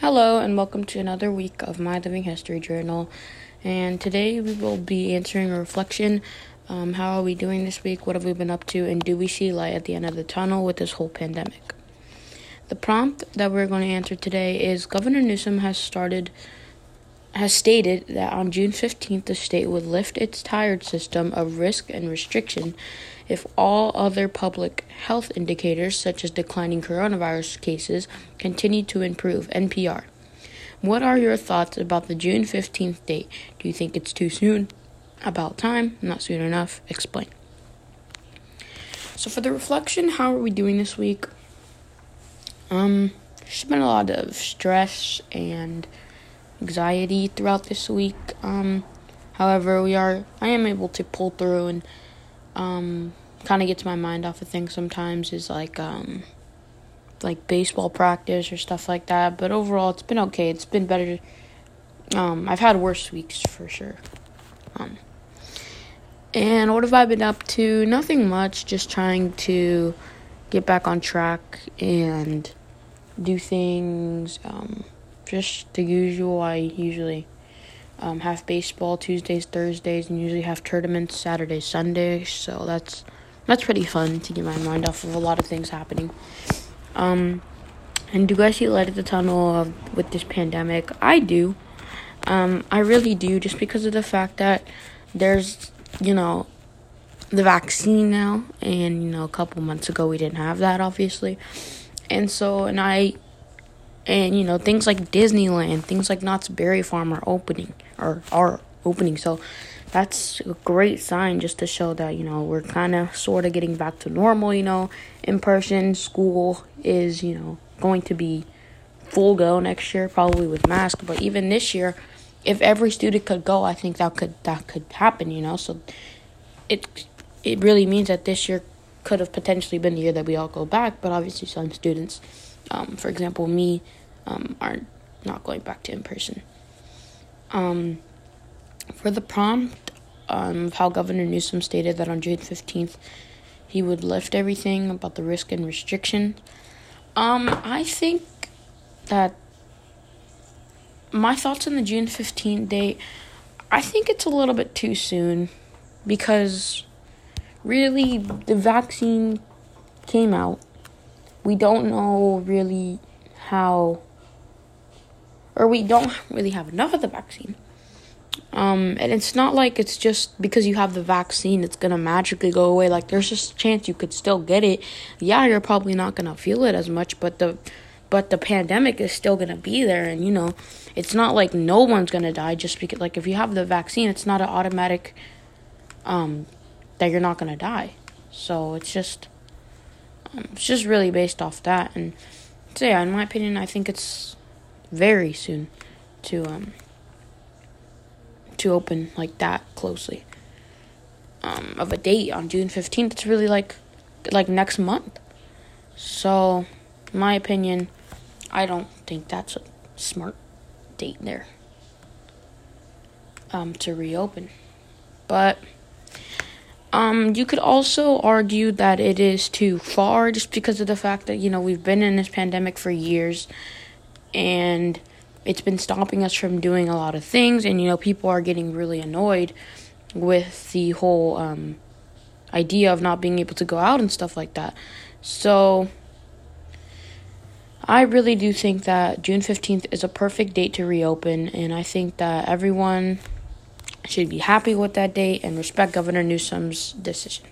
Hello and welcome to another week of my Living History Journal, and today we will be answering a reflection. How are we doing this week? What have we been up to? And do we see light at the end of the tunnel with this whole pandemic? The prompt that we're going to answer today is Governor Newsom has stated that on June 15th the state would lift its tiered system of risk and restriction if all other public health indicators, such as declining coronavirus cases, continue to improve. NPR. What are your thoughts about the June 15th date? Do you think it's too soon? About time? Not soon enough? Explain. So for the reflection, how are we doing this week? There's been a lot of stress and anxiety throughout this week. However, I am able to pull through and kind of gets my mind off of things sometimes, is like baseball practice or stuff like that. But overall, it's been okay. It's been better. I've had worse weeks for sure. And what have I been up to? Nothing much. Just trying to get back on track and do things. Just the usual. I usually have baseball Tuesdays, Thursdays, and usually have tournaments Saturdays, Sundays. So that's pretty fun to get my mind off of a lot of things happening. And do you guys see light at the tunnel with this pandemic? I do. I really do, just because of the fact that there's, the vaccine now. And, a couple months ago we didn't have that, obviously. And things like Disneyland, things like Knott's Berry Farm are opening. So that's a great sign, just to show that, we're kind of sort of getting back to normal, in person. School is, going to be full go next year, probably with masks. But even this year, if every student could go, I think that could happen, So it really means that this year could have potentially been the year that we all go back. But obviously some students, for example, me, are not going back to in person. For the prompt, of how Governor Newsom stated that on June 15th he would lift everything about the risk and restriction. I think that my thoughts on the June 15th date, I think it's a little bit too soon, because really the vaccine came out. We don't really have enough of the vaccine. And it's not like it's just because you have the vaccine, it's going to magically go away. Like, there's just a chance you could still get it. Yeah, you're probably not going to feel it as much, but the pandemic is still going to be there. And, it's not like no one's going to die just because, like, if you have the vaccine, it's not an automatic, that you're not going to die. So it's just really based off that. And so, yeah, in my opinion, I think it's very soon to open like that closely, of a date on June 15th. It's really like next month. So, in my opinion, I don't think that's a smart date there, to reopen. But you could also argue that it is too far, just because of the fact that, we've been in this pandemic for years, and it's been stopping us from doing a lot of things. And, people are getting really annoyed with the whole idea of not being able to go out and stuff like that. So I really do think that June 15th is a perfect date to reopen, and I think that everyone should be happy with that date and respect Governor Newsom's decision.